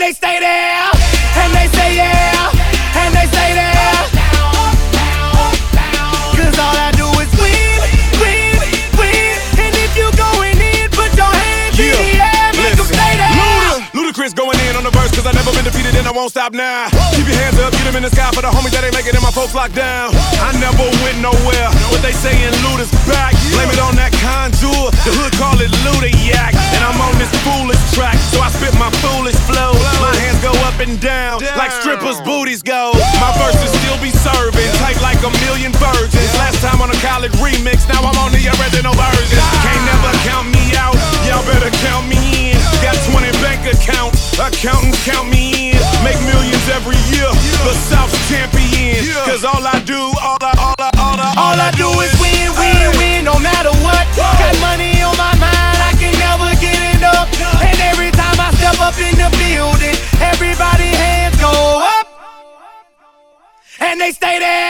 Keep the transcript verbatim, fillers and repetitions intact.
and they stay there, and they stay there, and they stay there. Cause all I do is win, win, win. And if you going in, put your hands yeah. in the air, make them stay there. Luda, Ludacris going in on the verse, cause I've never been defeated and I won't stop now. Whoa. Keep your hands up, get them in the sky for the homies that ain't making it and my folks locked down. Whoa. I never went nowhere, no. What they saying, Luda's back. Yeah. Blame it on that contour, the hood call it Luda Yak. And I'm on this foolish track, so I spit my foolish flow. My hands go up and down, down. Like strippers' booties go. Woo. My verses still be serving, tight like a million virgins. Last time on a college remix, now I'm on the original version. Ah. Can't never count me out, y'all better count me in. Got twenty bank accounts, accountants count me in. Make millions every year, the South's champion. Cause all I do, all I, all I, all I, all I do is win, win, win, no matter what. Got money on my mind, I can never get it up. And every time I step up in the building, everybody hands go up, and they stay there.